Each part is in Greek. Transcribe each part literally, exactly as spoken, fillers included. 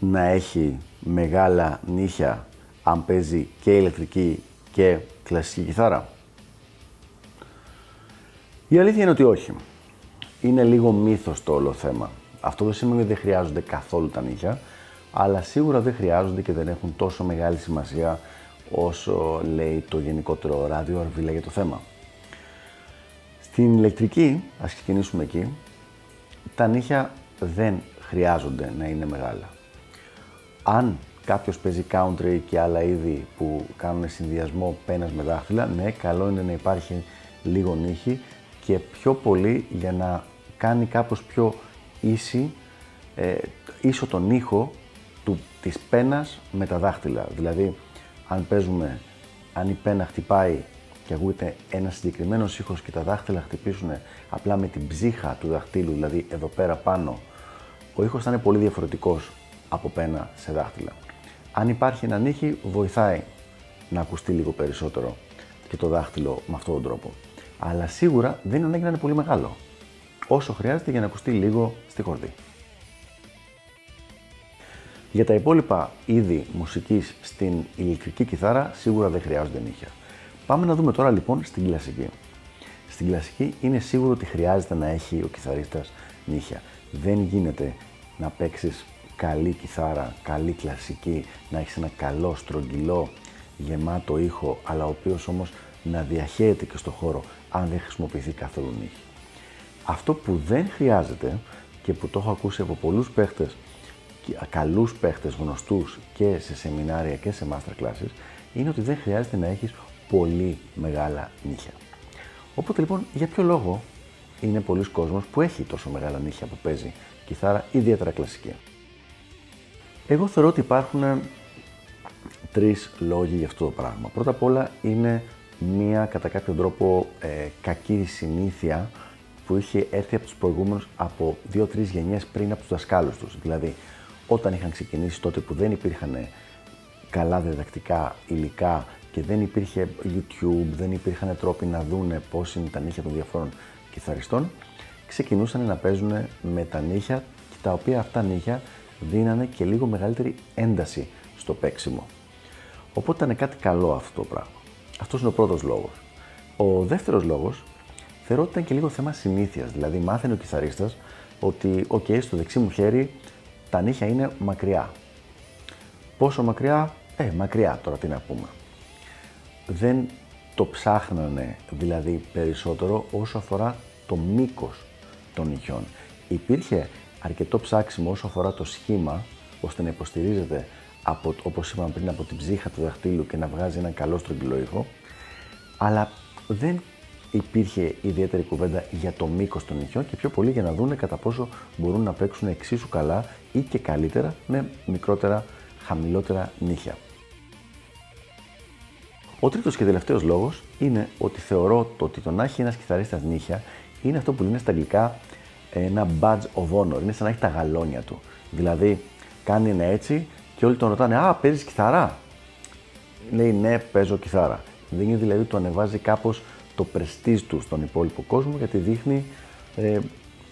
να έχει μεγάλα νύχια αν παίζει και ηλεκτρική και κλασική κιθάρα? Η αλήθεια είναι ότι όχι. Είναι λίγο μύθος το όλο θέμα. Αυτό δεν σημαίνει ότι δεν χρειάζονται καθόλου τα νύχια, αλλά σίγουρα δεν χρειάζονται και δεν έχουν τόσο μεγάλη σημασία όσο λέει το γενικότερο ράδιο αρβίλα για το θέμα. Στην ηλεκτρική, ας ξεκινήσουμε εκεί, τα νύχια δεν χρειάζονται να είναι μεγάλα. Αν κάποιος παίζει country και άλλα είδη που κάνουν συνδυασμό πένας με δάχτυλα, ναι, καλό είναι να υπάρχει λίγο νύχι και πιο πολύ για να κάνει κάπως πιο ίση, ε, ίσο τον ήχο του, της πένας με τα δάχτυλα. Δηλαδή, αν παίζουμε, αν η πένα χτυπάει και ακούγεται ένας συγκεκριμένος ήχος και τα δάχτυλα χτυπήσουν απλά με την ψύχα του δαχτύλου, δηλαδή εδώ πέρα πάνω, ο ήχος θα είναι πολύ διαφορετικός από πένα σε δάχτυλα. Αν υπάρχει ένα νύχι, βοηθάει να ακουστεί λίγο περισσότερο και το δάχτυλο με αυτόν τον τρόπο. Αλλά σίγουρα δεν είναι ανάγκη να είναι πολύ μεγάλο, όσο χρειάζεται για να ακουστεί λίγο στη χορδή. Για τα υπόλοιπα είδη μουσικής στην ηλεκτρική κιθάρα σίγουρα δεν χρειάζονται νύχια. Πάμε να δούμε τώρα λοιπόν στην κλασική. Στην κλασική είναι σίγουρο ότι χρειάζεται να έχει ο κιθαρίστας νύχια. Δεν γίνεται να παίξεις καλή κιθάρα, καλή κλασική, να έχεις ένα καλό, στρογγυλό, γεμάτο ήχο, αλλά ο οποίος όμως να διαχέεται και στο χώρο, αν δεν χρησιμοποιηθεί καθόλου νύχι. Αυτό που δεν χρειάζεται και που το έχω ακούσει από πολλούς παίχτες, καλούς παίχτες γνωστούς και σε σεμινάρια και σε master classes, είναι ότι δεν χρειάζεται να έχεις πολύ μεγάλα νύχια. Οπότε λοιπόν, για ποιο λόγο είναι πολλοί κόσμος που έχει τόσο μεγάλα νύχια που παίζει κιθάρα, ιδιαίτερα κλασική? Εγώ θεωρώ ότι υπάρχουν τρεις λόγοι για αυτό το πράγμα. Πρώτα απ' όλα είναι μία κατά κάποιο τρόπο ε, κακή συνήθεια που είχε έρθει από τους προηγούμενους, από δύο-τρεις γενιές πριν από τους δασκάλους τους. Δηλαδή, όταν είχαν ξεκινήσει τότε που δεν υπήρχαν καλά διδακτικά υλικά και δεν υπήρχε YouTube, δεν υπήρχαν τρόποι να δούνε πώς είναι τα νύχια των διαφόρων κιθαριστών, ξεκινούσαν να παίζουν με τα νύχια, τα οποία αυτά νύχια δίνανε και λίγο μεγαλύτερη ένταση στο παίξιμο. Οπότε ήταν κάτι καλό αυτό το πράγμα. Αυτός είναι ο πρώτος λόγος. Ο δεύτερος λόγος θεωρώ ότι ήταν και λίγο θέμα συνήθειας. Δηλαδή, μάθαινε ο κιθαρίστας ότι, OK, στο δεξί μου χέρι τα νύχια είναι μακριά. Πόσο μακριά? Ε, μακριά τώρα, τι να πούμε. Δεν το ψάχνανε δηλαδή περισσότερο όσο αφορά το μήκος των νυχιών. Υπήρχε αρκετό ψάξιμο όσο αφορά το σχήμα, ώστε να υποστηρίζεται, από, όπως είπαμε πριν, από την ψύχα του δαχτύλου και να βγάζει ένα καλό στρογγυλό ήχο, αλλά δεν υπήρχε ιδιαίτερη κουβέντα για το μήκος των νυχιών και πιο πολύ για να δούνε κατά πόσο μπορούν να παίξουν εξίσου καλά ή και καλύτερα με μικρότερα, χαμηλότερα νύχια. Ο τρίτος και τελευταίος λόγος είναι ότι θεωρώ το ότι το να έχει ένας κιθαρίστας νύχια είναι αυτό που λένε στα αγγλικά ένα badge of honor, είναι σαν να έχει τα γαλόνια του. Δηλαδή, κάνει ένα έτσι και όλοι τον ρωτάνε, «Α, παίζεις κιθαρά?» Λέει, «Ναι, παίζω κιθάρα». Δεν είναι δηλαδή ότι το ανεβάζει κάπως το πρεστίζ του στον υπόλοιπο κόσμο, γιατί δείχνει ε,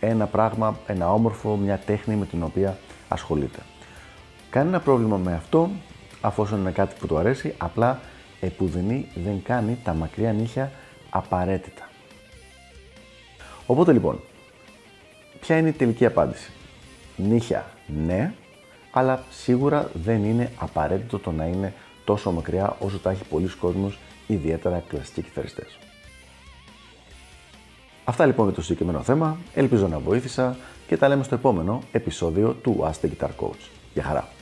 ένα πράγμα, ένα όμορφο, μια τέχνη με την οποία ασχολείται. Κανένα πρόβλημα με αυτό, αφόσον είναι κάτι που του αρέσει, απλά επουδενή δεν κάνει τα μακριά νύχια απαραίτητα. Οπότε λοιπόν, ποια είναι η τελική απάντηση? Νύχια, ναι, αλλά σίγουρα δεν είναι απαραίτητο το να είναι τόσο μακριά όσο τα έχει πολλοί κόσμος, ιδιαίτερα κλασικοί κιθαριστές. Αυτά λοιπόν για το συγκεκριμένο θέμα, ελπίζω να βοήθησα και τα λέμε στο επόμενο επεισόδιο του Ask the Guitar Coach. Γεια χαρά!